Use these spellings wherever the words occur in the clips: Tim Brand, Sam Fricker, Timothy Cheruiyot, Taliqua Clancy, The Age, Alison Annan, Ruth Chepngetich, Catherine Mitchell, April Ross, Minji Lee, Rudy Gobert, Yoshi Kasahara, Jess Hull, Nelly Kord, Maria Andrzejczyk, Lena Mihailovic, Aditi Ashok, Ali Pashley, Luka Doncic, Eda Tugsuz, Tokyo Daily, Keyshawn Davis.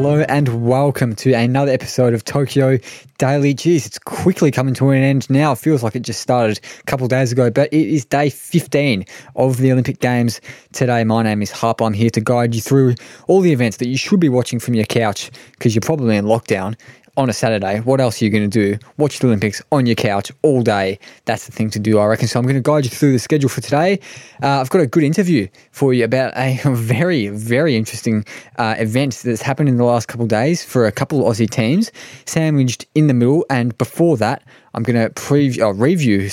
Hello and welcome to another episode of Tokyo Daily. Geez, it's quickly coming to an end now. It feels like it just started a couple of days ago, but it is day 15 of the Olympic Games today. My name is Harp. I'm here to guide you through all the events that you should be watching from your couch because you're probably in lockdown on a Saturday. What else are you going to do? Watch the Olympics on your couch all day. That's the thing to do, I reckon. So I'm going to guide you through the schedule for today. I've got a good interview for you about a very, very interesting event that's happened in the last couple of days for a couple of Aussie teams, sandwiched in the middle. And before that, I'm going to review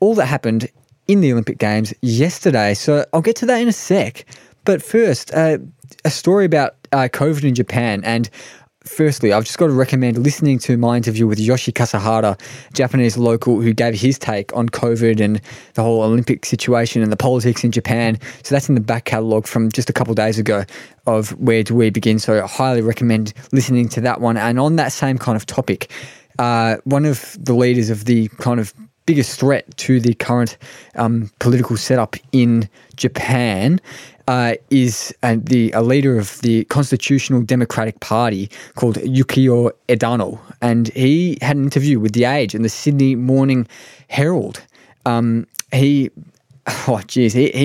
all that happened in the Olympic Games yesterday. So I'll get to that in a sec. But first, a story about COVID in Japan. And firstly, I've just got to recommend listening to my interview with Yoshi Kasahara, Japanese local who gave his take on COVID and the whole Olympic situation and the politics in Japan. So that's in the back catalogue from just a couple of days ago of Where Do We Begin? So I highly recommend listening to that one. And on that same kind of topic, one of the leaders of the kind of biggest threat to the current political setup in Japan is a leader of the Constitutional Democratic Party called Yukio Edano. And he had an interview with The Age and the Sydney Morning Herald. He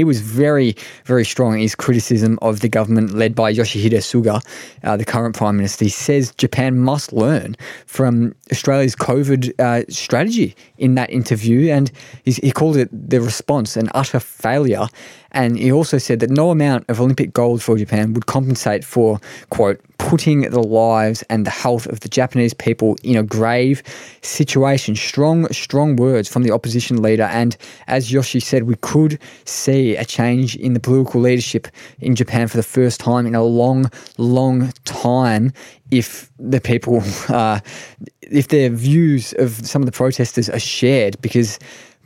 was very, very strong in his criticism of the government led by Yoshihide Suga, the current Prime Minister. He says Japan must learn from Australia's COVID strategy in that interview, and he called it the response an utter failure. And he also said that no amount of Olympic gold for Japan would compensate for, quote, putting the lives and the health of the Japanese people in a grave situation. Strong words from the opposition leader. And as Yoshi said, we could see a change in the political leadership in Japan for the first time in a long, long time if the people, if their views of some of the protesters are shared, because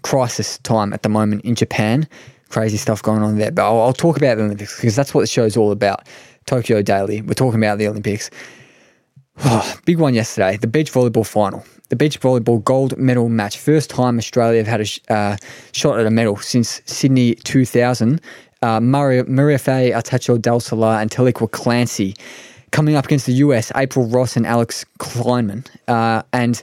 crisis time at the moment in Japan. Crazy stuff going on there, but I'll talk about the Olympics because that's what the show's all about. Tokyo Daily, we're talking about the Olympics. Big one yesterday, the beach volleyball final. The beach volleyball gold medal match. First time Australia have had a shot at a medal since Sydney 2000. Mariafe Artacho del Solar and Taliqua Clancy coming up against the US, April Ross and Alex Klineman. And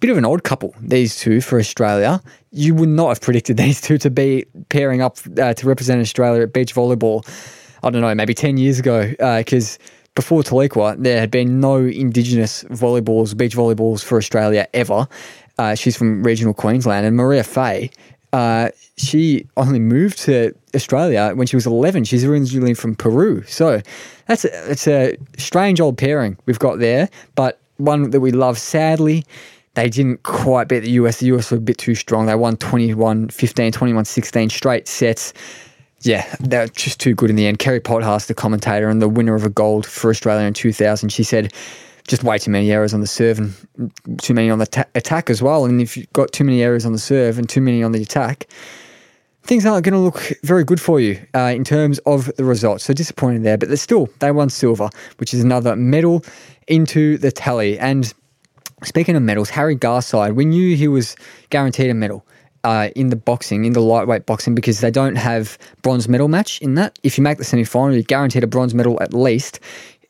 bit of an odd couple, these two, for Australia. You would not have predicted these two to be pairing up to represent Australia at beach volleyball, I don't know, maybe 10 years ago, because before Taliqua, there had been no Indigenous beach volleyballs for Australia ever. She's from regional Queensland. And Maria Fay, she only moved to Australia when she was 11. She's originally from Peru. So it's a strange old pairing we've got there, but one that we love. Sadly, they didn't quite beat the US. The US were a bit too strong. They won 21-15, 21-16 straight sets. Yeah, they were just too good in the end. Kerry Podhast, the commentator and the winner of a gold for Australia in 2000, she said just way too many errors on the serve and too many on the attack as well. And if you've got too many errors on the serve and too many on the attack, things aren't going to look very good for you in terms of the results. So disappointed there, but they won silver, which is another medal into the tally. And speaking of medals, Harry Garside, we knew he was guaranteed a medal in the lightweight boxing, because they don't have bronze medal match in that. If you make the semi-final, you're guaranteed a bronze medal at least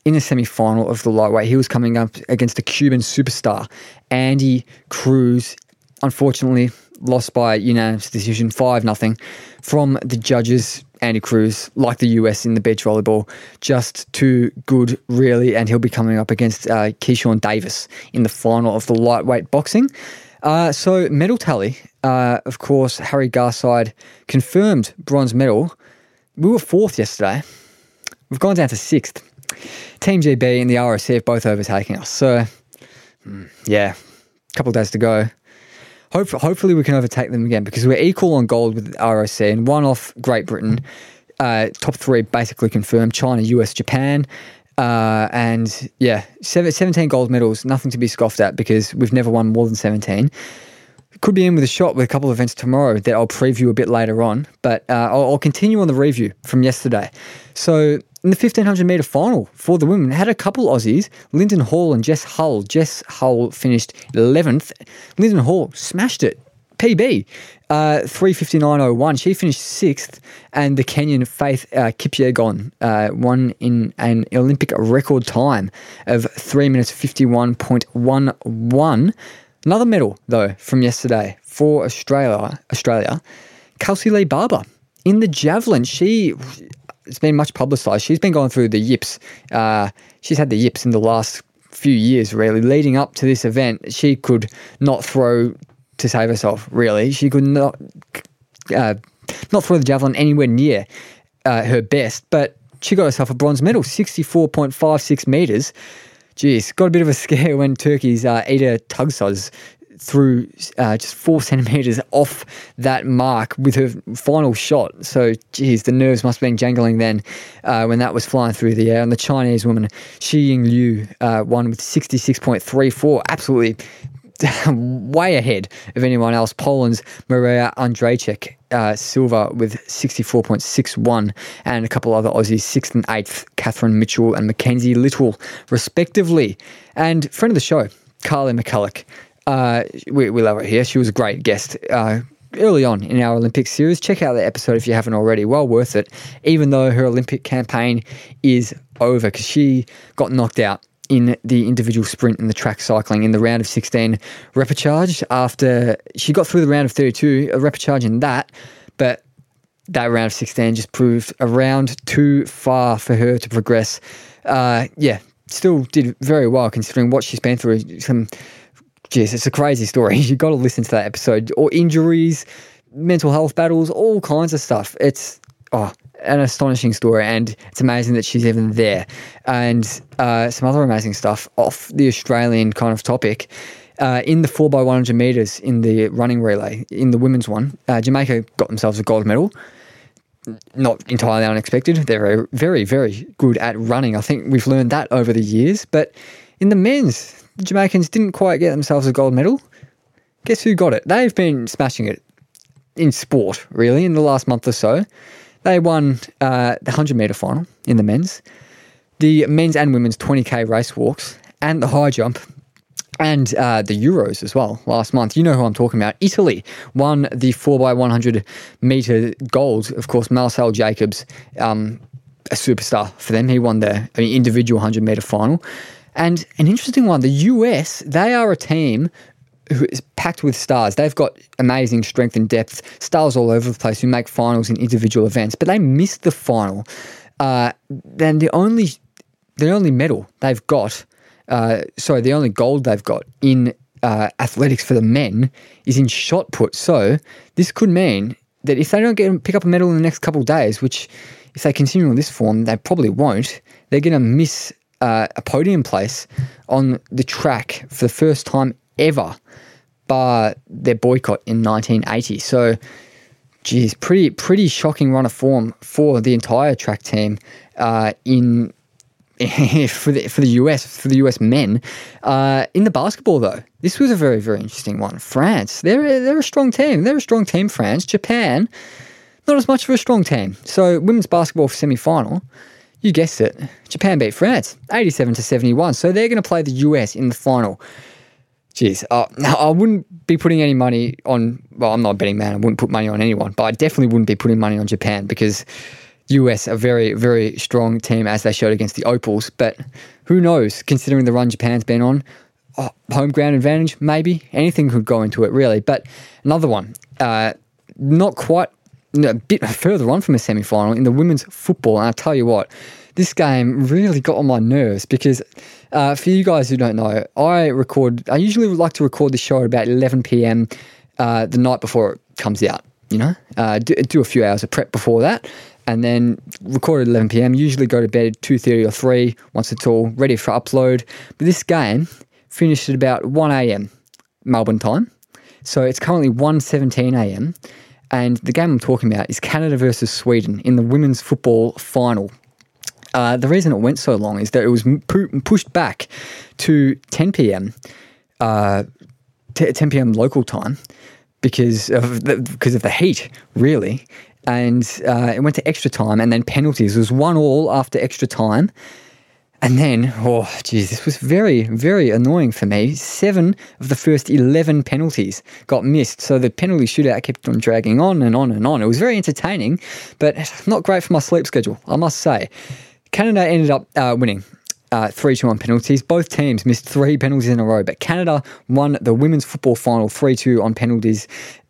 in the semi-final of the lightweight. He was coming up against the Cuban superstar, Andy Cruz. Unfortunately, lost by unanimous decision, 5-0 from the judges. Andy Cruz, like the US in the beach volleyball, just too good, really. And he'll be coming up against Keyshawn Davis in the final of the lightweight boxing. So medal tally, of course, Harry Garside confirmed bronze medal. We were 4th yesterday. We've gone down to 6th. Team GB and the ROC have both overtaking us. So, yeah, a couple of days to go. Hopefully we can overtake them again, because we're equal on gold with ROC and one off Great Britain. Top three basically confirmed: China, US, Japan. And yeah, 17 gold medals, nothing to be scoffed at, because we've never won more than 17. Could be in with a shot with a couple of events tomorrow that I'll preview a bit later on, but I'll continue on the review from yesterday. So in the 1500 metre final for the women, had a couple Aussies, Lyndon Hall and Jess Hull. Jess Hull finished 11th. Lyndon Hall smashed it, PB, 3:59.01. She finished sixth, and the Kenyan Faith Kipyegon won in an Olympic record time of 3:51.11. Another medal, though, from yesterday for Australia, Kelsey Lee Barber in the javelin. It's been much publicised. She's been going through the yips. She's had the yips in the last few years, really. Leading up to this event, she could not throw to save herself, really. She could not throw the javelin anywhere near her best, but she got herself a bronze medal, 64.56 metres. Jeez, got a bit of a scare when Turkey's Eda Tugsuz threw just 4 centimetres off that mark with her final shot. So, geez, the nerves must have been jangling then when that was flying through the air. And the Chinese woman, Shi Ying Liu, won with 66.34, absolutely way ahead of anyone else. Poland's Maria Andrzejczyk, silver with 64.61, and a couple other Aussies, 6th and 8th, Catherine Mitchell and Mackenzie Little, respectively. And friend of the show, Carly McCulloch. We love her here. She was a great guest early on in our Olympic series. Check out that episode if you haven't already. Well worth it, even though her Olympic campaign is over, because she got knocked out in the individual sprint and the track cycling in the round of 16 repechage. After she got through the round of 32, a repechage in that, but that round of 16 just proved a round too far for her to progress. Still did very well considering what she's been through. Jeez, it's a crazy story. You've got to listen to that episode. Or injuries, mental health battles, all kinds of stuff. It's an astonishing story, and it's amazing that she's even there. And some other amazing stuff off the Australian kind of topic. In the 4x100 metres in the running relay, in the women's one, Jamaica got themselves a gold medal. Not entirely unexpected. They're very, very good at running. I think we've learned that over the years. But in the men's, the Jamaicans didn't quite get themselves a gold medal. Guess who got it? They've been smashing it in sport, really, in the last month or so. They won the 100-metre final in the men's, the men's and women's 20K race walks, and the high jump, and the Euros as well last month. You know who I'm talking about. Italy won the 4x100-metre gold. Of course, Marcel Jacobs, a superstar for them. He won the individual 100-metre final. And an interesting one, the US, they are a team who is packed with stars. They've got amazing strength and depth, stars all over the place who make finals in individual events, but they missed the final. Then the only medal they've got, the only gold they've got in athletics for the men is in shot put. So this could mean that if they don't pick up a medal in the next couple of days, which if they continue in this form, they probably won't, they're going to miss a podium place on the track for the first time ever, bar their boycott in 1980. So, geez, pretty shocking run of form for the entire track team for the US men. In the basketball, though, this was a very, very interesting one. France, they're a strong team. They're a strong team, France. Japan, not as much of a strong team. So, women's basketball semi-final. You guessed it. Japan beat France, 87-71. So they're going to play the US in the final. Jeez, I wouldn't be putting any money on. Well, I'm not a betting man. I wouldn't put money on anyone, but I definitely wouldn't be putting money on Japan, because US are very, very strong team, as they showed against the Opals. But who knows? Considering the run Japan's been on, home ground advantage, maybe anything could go into it, really. But another one, not quite. A bit further on from a semi-final in the women's football, and I'll tell you what, this game really got on my nerves, because for you guys who don't know, I usually like to record the show at about 11pm the night before it comes out, you know, do a few hours of prep before that, and then record at 11pm, usually go to bed at 2:30 or 3 once it's all ready for upload. But this game finished at about 1am Melbourne time, so it's currently 1:17am. And the game I'm talking about is Canada versus Sweden in the women's football final. The reason it went so long is that it was pushed back to 10pm, 10pm local time, because of the heat, really. And it went to extra time, and then penalties. It was 1-1 after extra time. And then, oh, geez, this was very, very annoying for me. 7 of the first 11 penalties got missed. So the penalty shootout kept on dragging on and on and on. It was very entertaining, but not great for my sleep schedule, I must say. Canada ended up winning 3-1 penalties. Both teams missed 3 penalties in a row, but Canada won the women's football final 3-2 on penalties.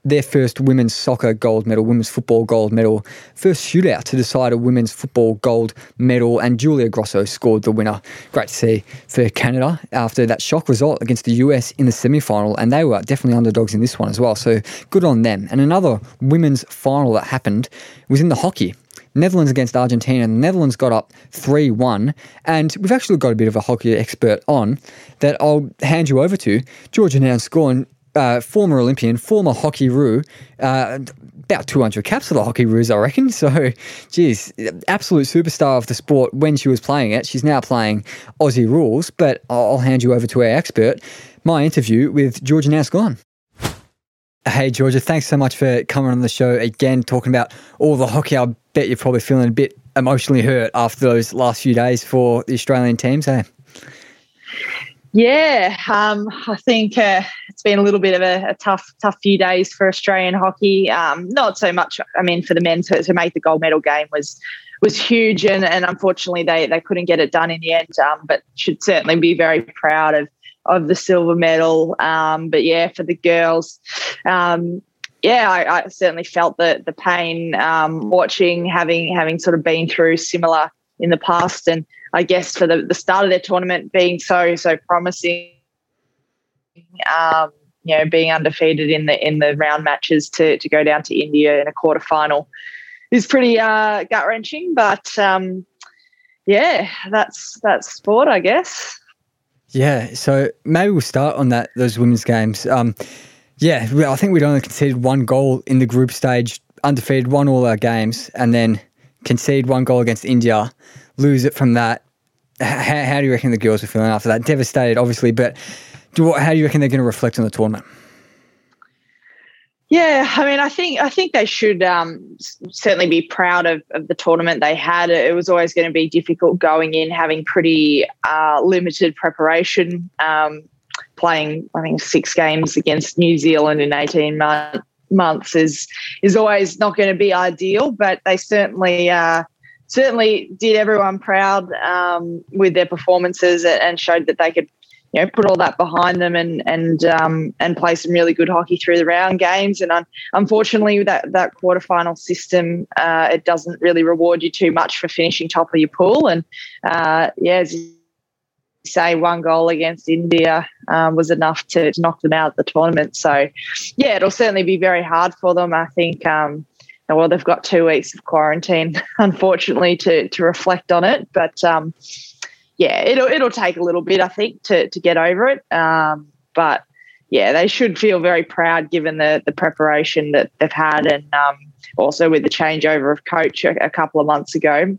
Their first women's soccer gold medal, women's football gold medal, first shootout to decide a women's football gold medal, and Julia Grosso scored the winner. Great to see for Canada after that shock result against the US in the semi-final, and they were definitely underdogs in this one as well, so good on them. And another women's final that happened was in the hockey. Netherlands against Argentina. The Netherlands got up 3-1, and we've actually got a bit of a hockey expert on that I'll hand you over to, Georgia Nancarrow, former Olympian, former Hockeyroo, about 200 caps for the Hockeyroos, I reckon. So, geez, absolute superstar of the sport when she was playing it. She's now playing Aussie rules, but I'll hand you over to our expert, my interview with Georgia Nancarrow. Hey, Georgia, thanks so much for coming on the show again, talking about all the hockey. I bet you're probably feeling a bit emotionally hurt after those last few days for the Australian teams, eh? Yeah, I think it's been a little bit of a tough few days for Australian hockey. Not so much, I mean, for the men to make the gold medal game was huge, and unfortunately they couldn't get it done in the end, but should certainly be very proud of the silver medal. But, yeah, for the girls, I certainly felt the pain watching, having sort of been through similar in the past, and I guess for the start of their tournament being so promising, being undefeated in the round matches to go down to India in a quarterfinal is pretty gut wrenching. But that's sport, I guess. Yeah. So maybe we'll start on those women's games. I think we'd only conceded 1 goal in the group stage, undefeated, won all our games, and then concede 1 goal against India. Lose it from that. How do you reckon the girls were feeling after that? Devastated, obviously, but how do you reckon they're going to reflect on the tournament? Yeah, I mean, I think they should certainly be proud of the tournament they had. It was always going to be difficult going in, having pretty limited preparation, playing, I think, 6 games against New Zealand in 18 months is always not going to be ideal, but they certainly did everyone proud with their performances, and showed that they could, put all that behind them and play some really good hockey through the round games. And unfortunately, that quarterfinal system, it doesn't really reward you too much for finishing top of your pool. And as you say, 1 goal against India was enough to knock them out of the tournament. So, yeah, it'll certainly be very hard for them, I think. Well, they've got 2 weeks of quarantine, unfortunately, to reflect on it. But, it'll take a little bit, I think, to get over it. But, yeah, they should feel very proud given the preparation that they've had, and also with the changeover of coach a couple of months ago,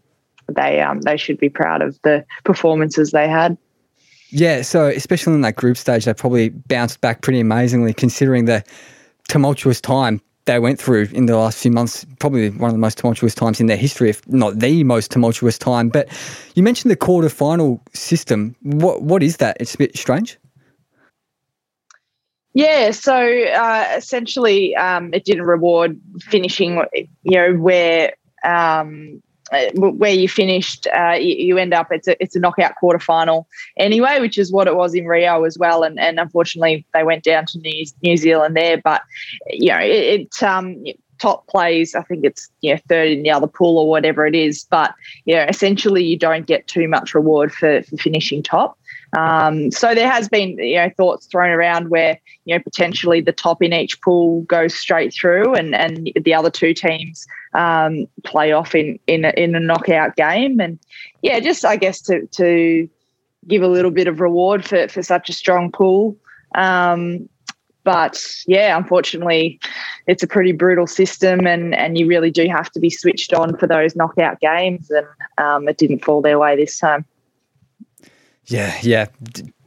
they should be proud of the performances they had. Yeah, so especially in that group stage, they probably bounced back pretty amazingly considering the tumultuous time they went through in the last few months, probably one of the most tumultuous times in their history, if not the most tumultuous time. But you mentioned the quarterfinal system. What is that? It's a bit strange. Yeah, so essentially it didn't reward finishing, where you finished, you end up, it's a knockout quarterfinal anyway, which is what it was in Rio as well. And unfortunately, they went down to New Zealand there. But, top plays, I think it's, third in the other pool or whatever it is. But, essentially you don't get too much reward for finishing top. So there has been, thoughts thrown around where, potentially the top in each pool goes straight through and the other 2 teams play off in a knockout game. And, just I guess to give a little bit of reward for such a strong pool. But, unfortunately, it's a pretty brutal system and you really do have to be switched on for those knockout games, and it didn't fall their way this time. Yeah,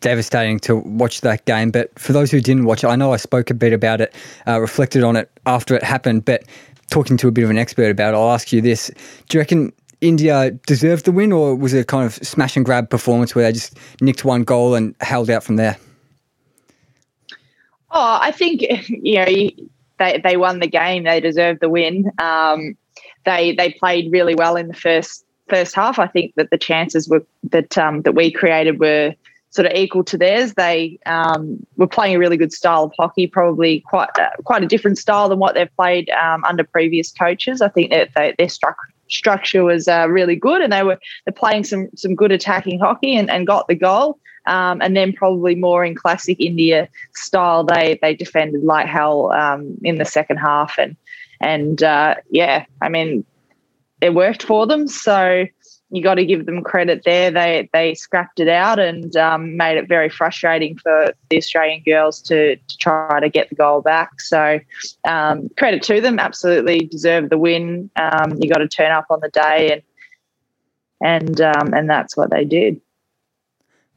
devastating to watch that game. But for those who didn't watch it, I know I spoke a bit about it, reflected on it after it happened, but talking to a bit of an expert about it, I'll ask you this. Do you reckon India deserved the win, or was it a kind of smash and grab performance where they just nicked one goal and held out from there? Oh, I think, you know, they won the game. They deserved the win. They played really well in the first half. I think that the chances were that we created were sort of equal to theirs. They were playing a really good style of hockey, probably quite a different style than what they've played under previous coaches. I think that their structure was really good, and they're playing some good attacking hockey and got the goal. And then probably more in classic India style, they defended like hell in the second half, and yeah, I mean, it worked for them. So you got to give them credit there. They scrapped it out and made it very frustrating for the Australian girls to try to get the goal back. So credit to them, absolutely deserved the win. You got to turn up on the day, and that's what they did.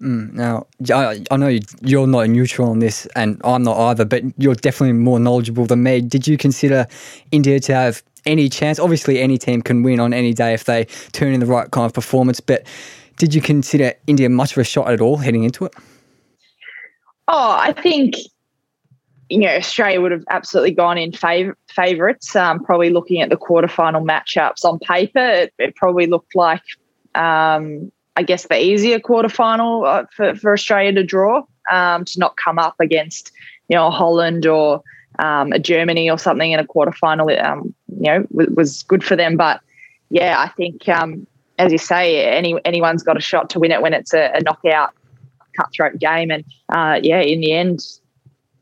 Now, I know you're not neutral on this, and I'm not either, but you're definitely more knowledgeable than me. Did you consider India to have any chance? Obviously, any team can win on any day if they turn in the right kind of performance, but did you consider India much of a shot at all heading into it? Oh, I think, you know, Australia would have absolutely gone in favourites. Probably looking at the quarterfinal matchups on paper, it probably looked like... I guess the easier quarterfinal for Australia to draw, to not come up against, you know, Holland or a Germany or something in a quarterfinal, you know, was good for them. But yeah, I think as you say, anyone's got a shot to win it when it's a knockout, cutthroat game, and yeah, in the end,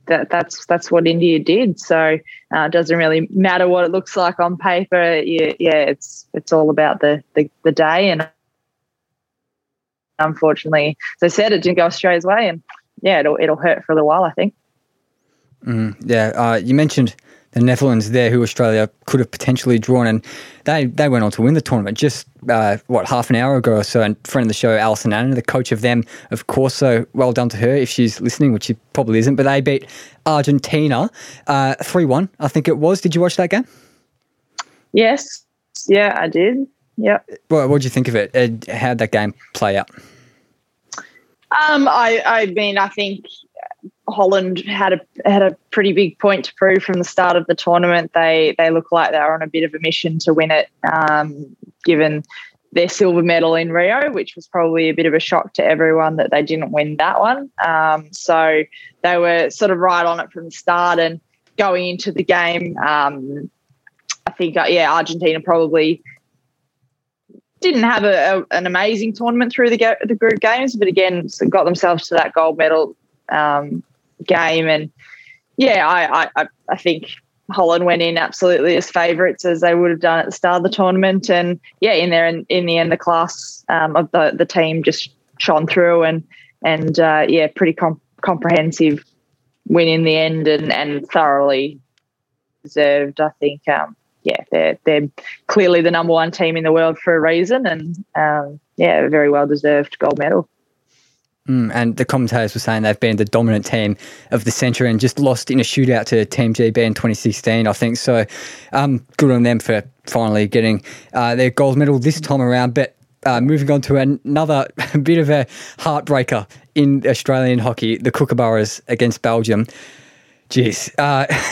that's what India did. So it doesn't really matter what it looks like on paper. Yeah, it's all about the day and. Unfortunately, as I said, it didn't go Australia's way, and yeah, it'll hurt for a little while, I think. You mentioned the Netherlands there, who Australia could have potentially drawn, and they went on to win the tournament just half an hour ago or so. And friend of the show, Alison Annan, the coach of them, of course. So well done to her if she's listening, which she probably isn't. But they beat Argentina 3-1, I think it was. Did you watch that game? Yes, yeah, I did. Yeah. Well, what did you think of it? How did that game play out? I mean, I think Holland had a pretty big point to prove from the start of the tournament. They looked like they were on a bit of a mission to win it, given their silver medal in Rio, which was probably a bit of a shock to everyone that they didn't win that one. So they were sort of right on it from the start, and going into the game, I think, yeah, Argentina probably – didn't have an amazing tournament through the group games, but again, got themselves to that gold medal game. And yeah, I think Holland went in absolutely as favourites as they would have done at the start of the tournament. And yeah, in the end, the class of the team just shone through, and yeah, pretty comprehensive win in the end, and thoroughly deserved, I think. Yeah, they're clearly the number one team in the world for a reason, and yeah, a very well-deserved gold medal. And the commentators were saying they've been the dominant team of the century and just lost in a shootout to Team GB in 2016, I think. So good on them for finally getting their gold medal this time around. But moving on to another bit of a heartbreaker in Australian hockey, the Kookaburras against Belgium. Jeez,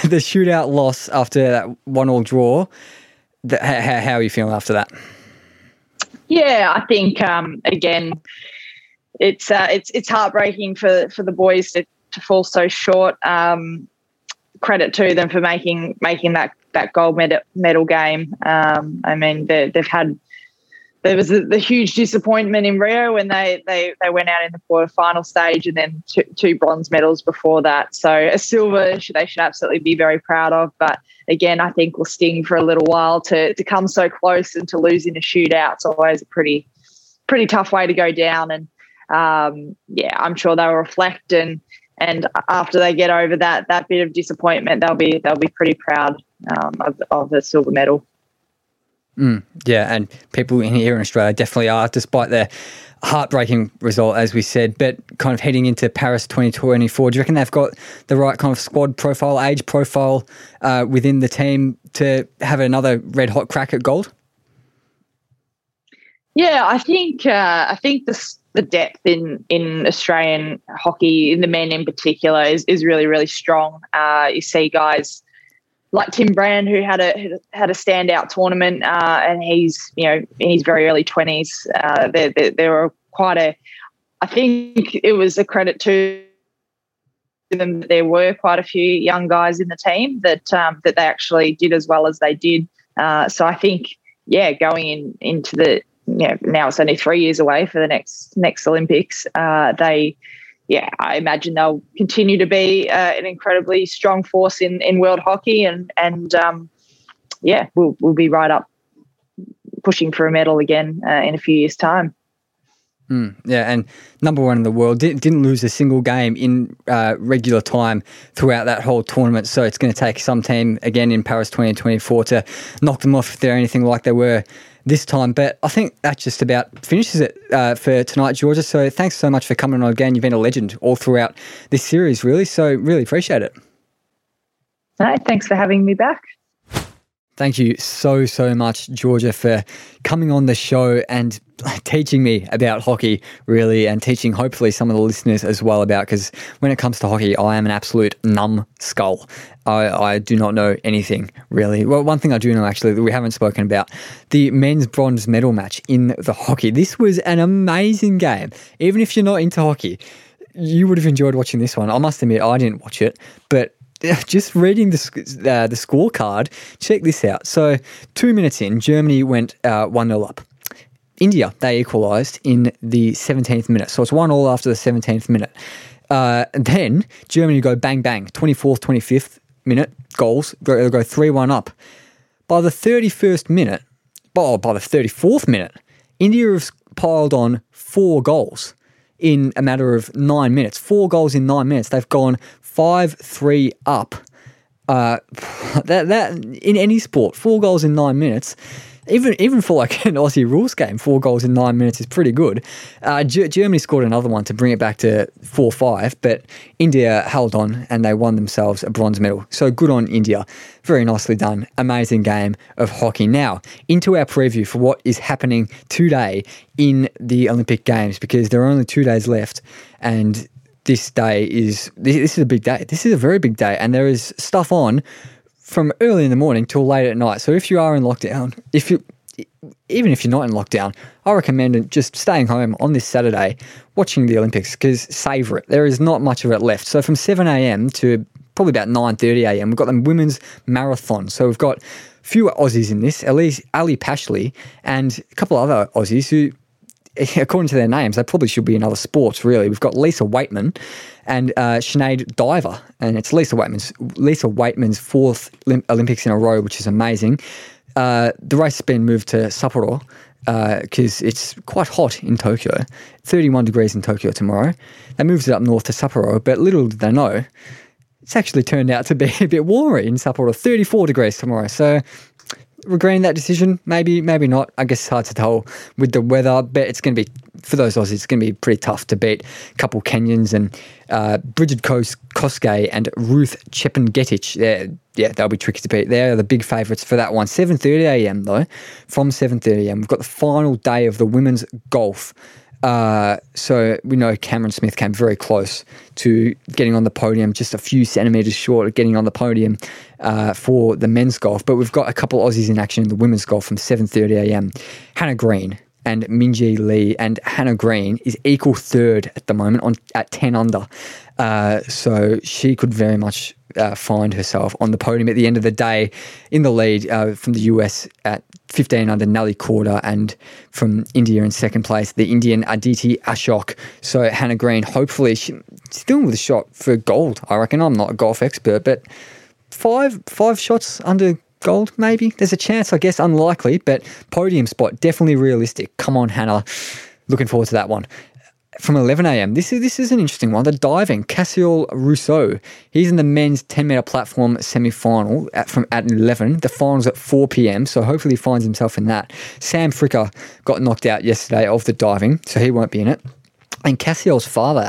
the shootout loss after that 1-1 draw, how are you feeling after that? Yeah, I think, again, it's heartbreaking for the boys to fall so short. Credit to them for making that gold medal game. I mean, they've had... There was the huge disappointment in Rio when they went out in the quarterfinal stage, and then two bronze medals before that. So a silver they should absolutely be very proud of. But again, I think will sting for a little while to come so close, and to lose in a shootout. It's always a pretty tough way to go down. And yeah, I'm sure they'll reflect, and after they get over that bit of disappointment, they'll be pretty proud of the silver medal. Yeah, and people here in Australia definitely are, despite their heartbreaking result, as we said. But kind of heading into Paris 2024, do you reckon they've got the right kind of squad profile, age profile within the team to have another red-hot crack at gold? Yeah, I think the depth in Australian hockey, in the men in particular, is really, really strong. You see guys like Tim Brand, who had a standout tournament, and he's, you know, in his very early 20s. There were quite a, I think it was a credit to them that there were quite a few young guys in the team that they actually did as well as they did. So I think, yeah, going into the, you know, now it's only 3 years away for the next Olympics. I imagine they'll continue to be an incredibly strong force in world hockey, and we'll be right up pushing for a medal again in a few years' time. Yeah, and number one in the world, didn't lose a single game in regular time throughout that whole tournament, so it's going to take some team again in Paris 2024 to knock them off if they're anything like they were this time. But I think that just about finishes it for tonight, Georgia, so thanks so much for coming on again. You've been a legend all throughout this series, really, so really appreciate it. All right, thanks for having me back. Thank you so much, Georgia, for coming on the show and teaching me about hockey, really, and teaching hopefully some of the listeners as well about, because when it comes to hockey, I am an absolute numbskull. I do not know anything, really. Well, one thing I do know, actually, that we haven't spoken about, the men's bronze medal match in the hockey. This was an amazing game. Even if you're not into hockey, you would have enjoyed watching this one. I must admit, I didn't watch it, but just reading the scorecard, check this out. So 2 minutes in, Germany went 1-0 up. India, they equalised in the 17th minute. So it's 1-1 after the 17th minute. Then Germany go bang, bang, 24th, 25th minute goals. They'll go 3-1 up. By the 31st minute, by the 34th minute, India has piled on 4 goals. In a matter of 9 minutes. 4 goals in 9 minutes. They've gone 5-3 up. That in any sport, 4 goals in 9 minutes, even for like an Aussie rules game, 4 goals in 9 minutes is pretty good. Germany scored another one to bring it back to 4-5, but India held on and they won themselves a bronze medal. So good on India. Very nicely done. Amazing game of hockey. Now, into our preview for what is happening today in the Olympic Games, because there are only 2 days left and this is a big day. This is a very big day, and there is stuff on from early in the morning till late at night. So if you are in lockdown, even if you're not in lockdown, I recommend just staying home on this Saturday, watching the Olympics, because savour it. There is not much of it left. So from 7 a.m. to probably about 9:30 a.m, we've got the women's marathon. So we've got fewer Aussies in this, at least Ali Pashley and a couple other Aussies who, according to their names, they probably should be in other sports, really. We've got Lisa Waitman and Sinead Diver, and it's Lisa Waitman's fourth Olympics in a row, which is amazing. The race has been moved to Sapporo because it's quite hot in Tokyo, 31 degrees in Tokyo tomorrow. They moved it up north to Sapporo, but little did they know, it's actually turned out to be a bit warmer in Sapporo, 34 degrees tomorrow, so regretting that decision, maybe not. I guess it's hard to tell with the weather, but it's going to be, for those Aussies, it's going to be pretty tough to beat a couple Kenyans and Brigid Koskei and Ruth Chepngetich. Yeah, they'll be tricky to beat. They're the big favourites for that one. 7:30 a.m. though, from 7:30 a.m. we've got the final day of the women's golf. So we know Cameron Smith came very close to getting on the podium, just a few centimetres short of getting on the podium for the men's golf. But we've got a couple Aussies in action in the women's golf from 7:30 a.m. Hannah Green and Minji Lee, and Hannah Green is equal third at the moment at 10 under. So she could very much find herself on the podium at the end of the day, in the lead from the US at 15 under Nelly Korda, and from India in second place, the Indian Aditi Ashok. So Hannah Green, hopefully, she's still with a shot for gold, I reckon. I'm not a golf expert, but five shots under gold, maybe. There's a chance, I guess, unlikely, but podium spot, definitely realistic. Come on, Hannah. Looking forward to that one. From 11 a.m. This is an interesting one. The diving, Cassiel Rousseau. He's in the men's 10-meter platform semi-final at 11. The final's at 4 p.m. so hopefully he finds himself in that. Sam Fricker got knocked out yesterday of the diving, so he won't be in it. And Cassiel's father,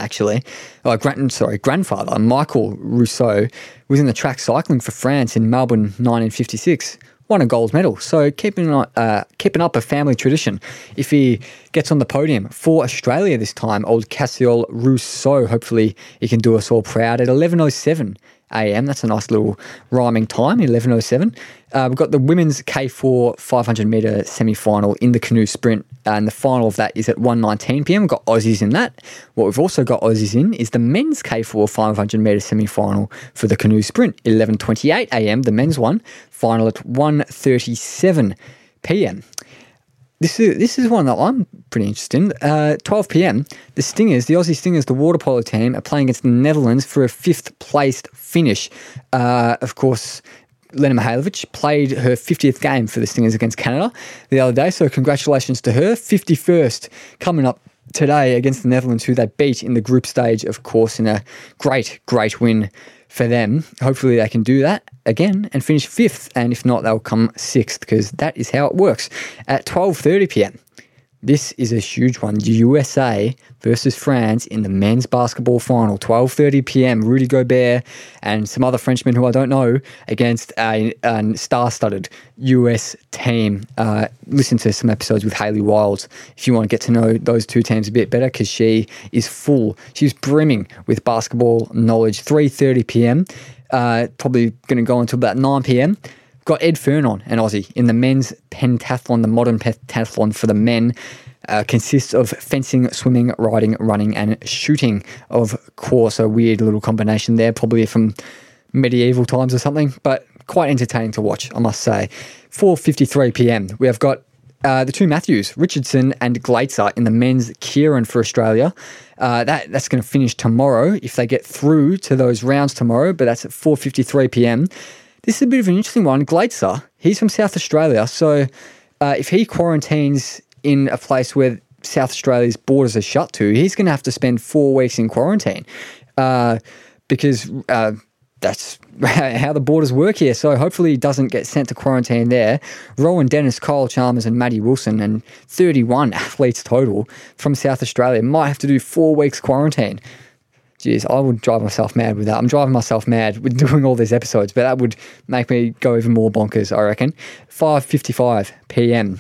grandfather, Michael Rousseau, was in the track cycling for France in Melbourne 1956. won a gold medal. So keeping up a family tradition. If he gets on the podium for Australia this time, old Cassiel Rousseau, hopefully he can do us all proud at 11:07 a.m. That's a nice little rhyming time, 11:07. We've got the women's K4 500-metre semi-final in the canoe sprint, and the final of that is at 1:19 p.m. We've got Aussies in that. What we've also got Aussies in is the men's K4 500-metre semi-final for the canoe sprint, 11:28 a.m., the men's one, final at 1:37 p.m. This is one that I'm pretty interested in. 12 p.m, the Stingers, the Aussie Stingers, the water polo team, are playing against the Netherlands for a fifth-placed finish. Of course, Lena Mihailovic played her 50th game for the Stingers against Canada the other day, so congratulations to her. 51st coming up today against the Netherlands, who they beat in the group stage, of course, in a great, great win for them. Hopefully they can do that again and finish fifth, and if not, they'll come sixth, because that is how it works. At 12:30 p.m, this is a huge one, USA versus France in the men's basketball final. 12:30 p.m, Rudy Gobert and some other Frenchmen who I don't know against a star-studded US team. Listen to some episodes with Hayley Wilds if you want to get to know those two teams a bit better, because she is full. She's brimming with basketball knowledge. 3:30 p.m, probably going to go until about 9 p.m. Got Ed Furnon, an Aussie, in the men's pentathlon. The modern pentathlon for the men consists of fencing, swimming, riding, running and shooting, of course. A weird little combination there, probably from medieval times or something, but quite entertaining to watch, I must say. 4:53 p.m, we have got the two Matthews, Richardson and Glitzer, in the men's Kieran for Australia. That's going to finish tomorrow if they get through to those rounds tomorrow, but that's at 4:53 p.m. This is a bit of an interesting one. Glitzer, he's from South Australia, so if he quarantines in a place where South Australia's borders are shut to, he's going to have to spend 4 weeks in quarantine because that's how the borders work here. So hopefully he doesn't get sent to quarantine there. Rowan Dennis, Kyle Chalmers and Maddie Wilson, and 31 athletes total from South Australia, might have to do 4 weeks quarantine. Jeez, I would drive myself mad with that. I'm driving myself mad with doing all these episodes, but that would make me go even more bonkers, I reckon. 5:55 p.m.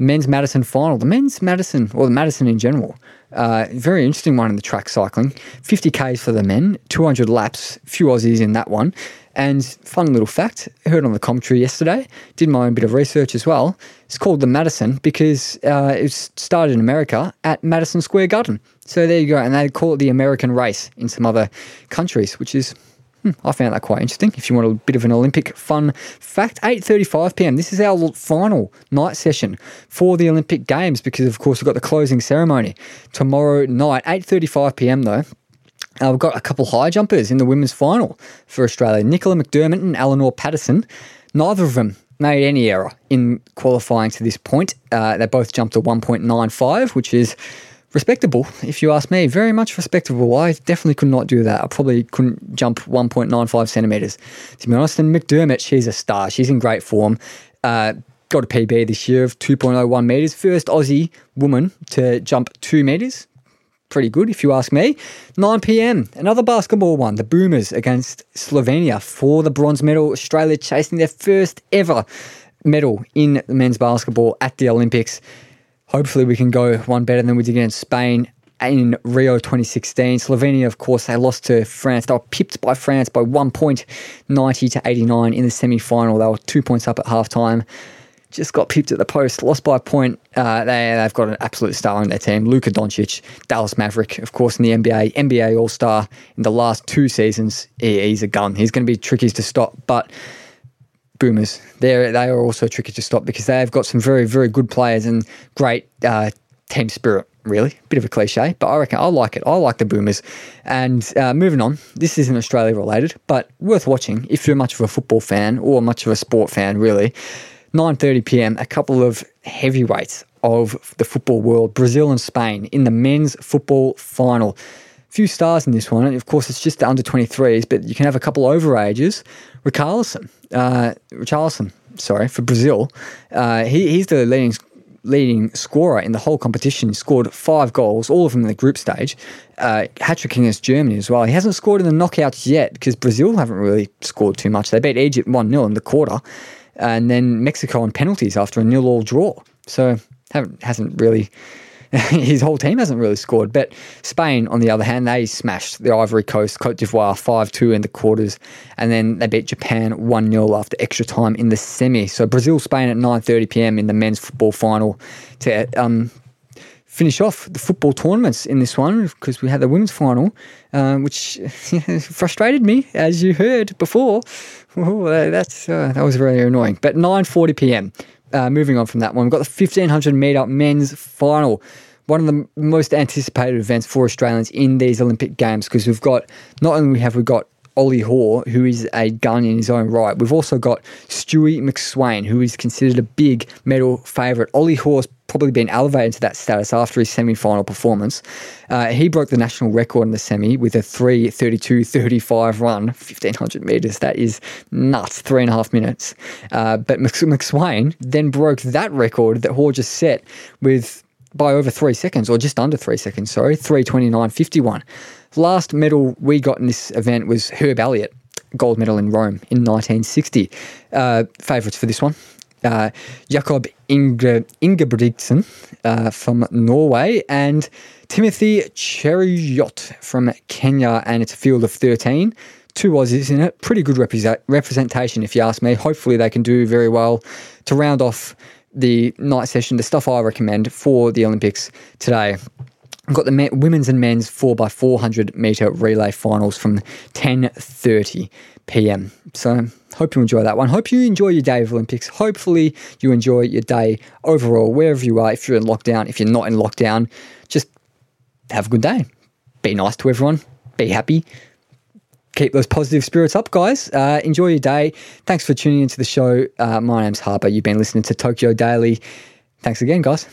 Men's Madison final. The men's Madison, or the Madison in general, very interesting one in the track cycling. 50Ks for the men, 200 laps, few Aussies in that one. And fun little fact, I heard on the commentary yesterday, did my own bit of research as well. It's called the Madison because it started in America at Madison Square Garden. So there you go. And they call it the American race in some other countries, which is, I found that quite interesting. If you want a bit of an Olympic fun fact, 8:35 p.m. This is our final night session for the Olympic Games, because, of course, we've got the closing ceremony tomorrow night. 8:35 p.m. though. We've got a couple high jumpers in the women's final for Australia. Nicola McDermott and Eleanor Patterson. Neither of them made any error in qualifying to this point. They both jumped to 1.95, which is respectable, if you ask me. Very much respectable. I definitely could not do that. I probably couldn't jump 1.95 centimetres, to be honest. And McDermott, she's a star. She's in great form. Got a PB this year of 2.01 metres. First Aussie woman to jump 2 metres. Pretty good, if you ask me. 9 p.m, another basketball one. The Boomers against Slovenia for the bronze medal. Australia chasing their first ever medal in men's basketball at the Olympics. Hopefully we can go one better than we did against Spain in Rio 2016. Slovenia, of course, they lost to France. They were pipped by France by 1 point, 90-89 in the semi-final. They were 2 points up at halftime. Just got pipped at the post, lost by a point. They've got an absolute star on their team. Luka Doncic, Dallas Maverick, of course, in the NBA. NBA All-Star in the last 2 seasons. He's a gun. He's going to be tricky to stop, but Boomers, they are also tricky to stop, because they've got some very, very good players and great team spirit, really. Bit of a cliche, but I reckon I like it. I like the Boomers. And moving on, this isn't Australia-related, but worth watching if you're much of a football fan or much of a sport fan, really. 9:30 p.m, a couple of heavyweights of the football world, Brazil and Spain, in the men's football final. A few stars in this one, and of course it's just the under-23s, but you can have a couple overages. Richarlison, for Brazil. He's the leading scorer in the whole competition. He scored 5 goals, all of them in the group stage. Hat-tricking against Germany as well. He hasn't scored in the knockouts yet, because Brazil haven't really scored too much. They beat Egypt 1-0 in the quarter. and then Mexico on penalties after a 0-0 draw. So hasn't really, his whole team hasn't really scored. But Spain, on the other hand, they smashed the Ivory Coast, Cote d'Ivoire 5-2 in the quarters, and then they beat Japan 1-0 after extra time in the semi. So Brazil-Spain at 9:30 p.m. in the men's football final to finish off the football tournaments in this one, because we had the women's final, which frustrated me, as you heard before. Ooh, that was really annoying. But 9:40 p.m. Moving on from that one, we've got the 1500 metre men's final, one of the most anticipated events for Australians in these Olympic Games, because we've got, not only have we got Ollie Hoare, who is a gun in his own right, we've also got Stewie McSwain, who is considered a big medal favourite. Ollie Hoare's probably been elevated to that status after his semi-final performance. He broke the national record in the semi with a 3:32.35 run, 1,500 metres. That is nuts, 3.5 minutes. But McSwain then broke that record that Hoare just set with by over 3 seconds, or just under 3 seconds, 3:29.51. Last medal we got in this event was Herb Elliott, gold medal in Rome in 1960. Favourites for this one, Jakob Ingebrigtsen from Norway and Timothy Cheruiyot from Kenya, and it's a field of 13. Two Aussies in it. Pretty good representation, if you ask me. Hopefully they can do very well to round off the night session, the stuff I recommend for the Olympics today. We've got the women's and men's 4x400 metre relay finals from 10:30 p.m. So hope you enjoy that one. Hope you enjoy your day of Olympics. Hopefully you enjoy your day overall, wherever you are. If you're in lockdown, if you're not in lockdown, just have a good day. Be nice to everyone. Be happy. Keep those positive spirits up, guys. Enjoy your day. Thanks for tuning into the show. My name's Harper. You've been listening to Tokyo Daily. Thanks again, guys.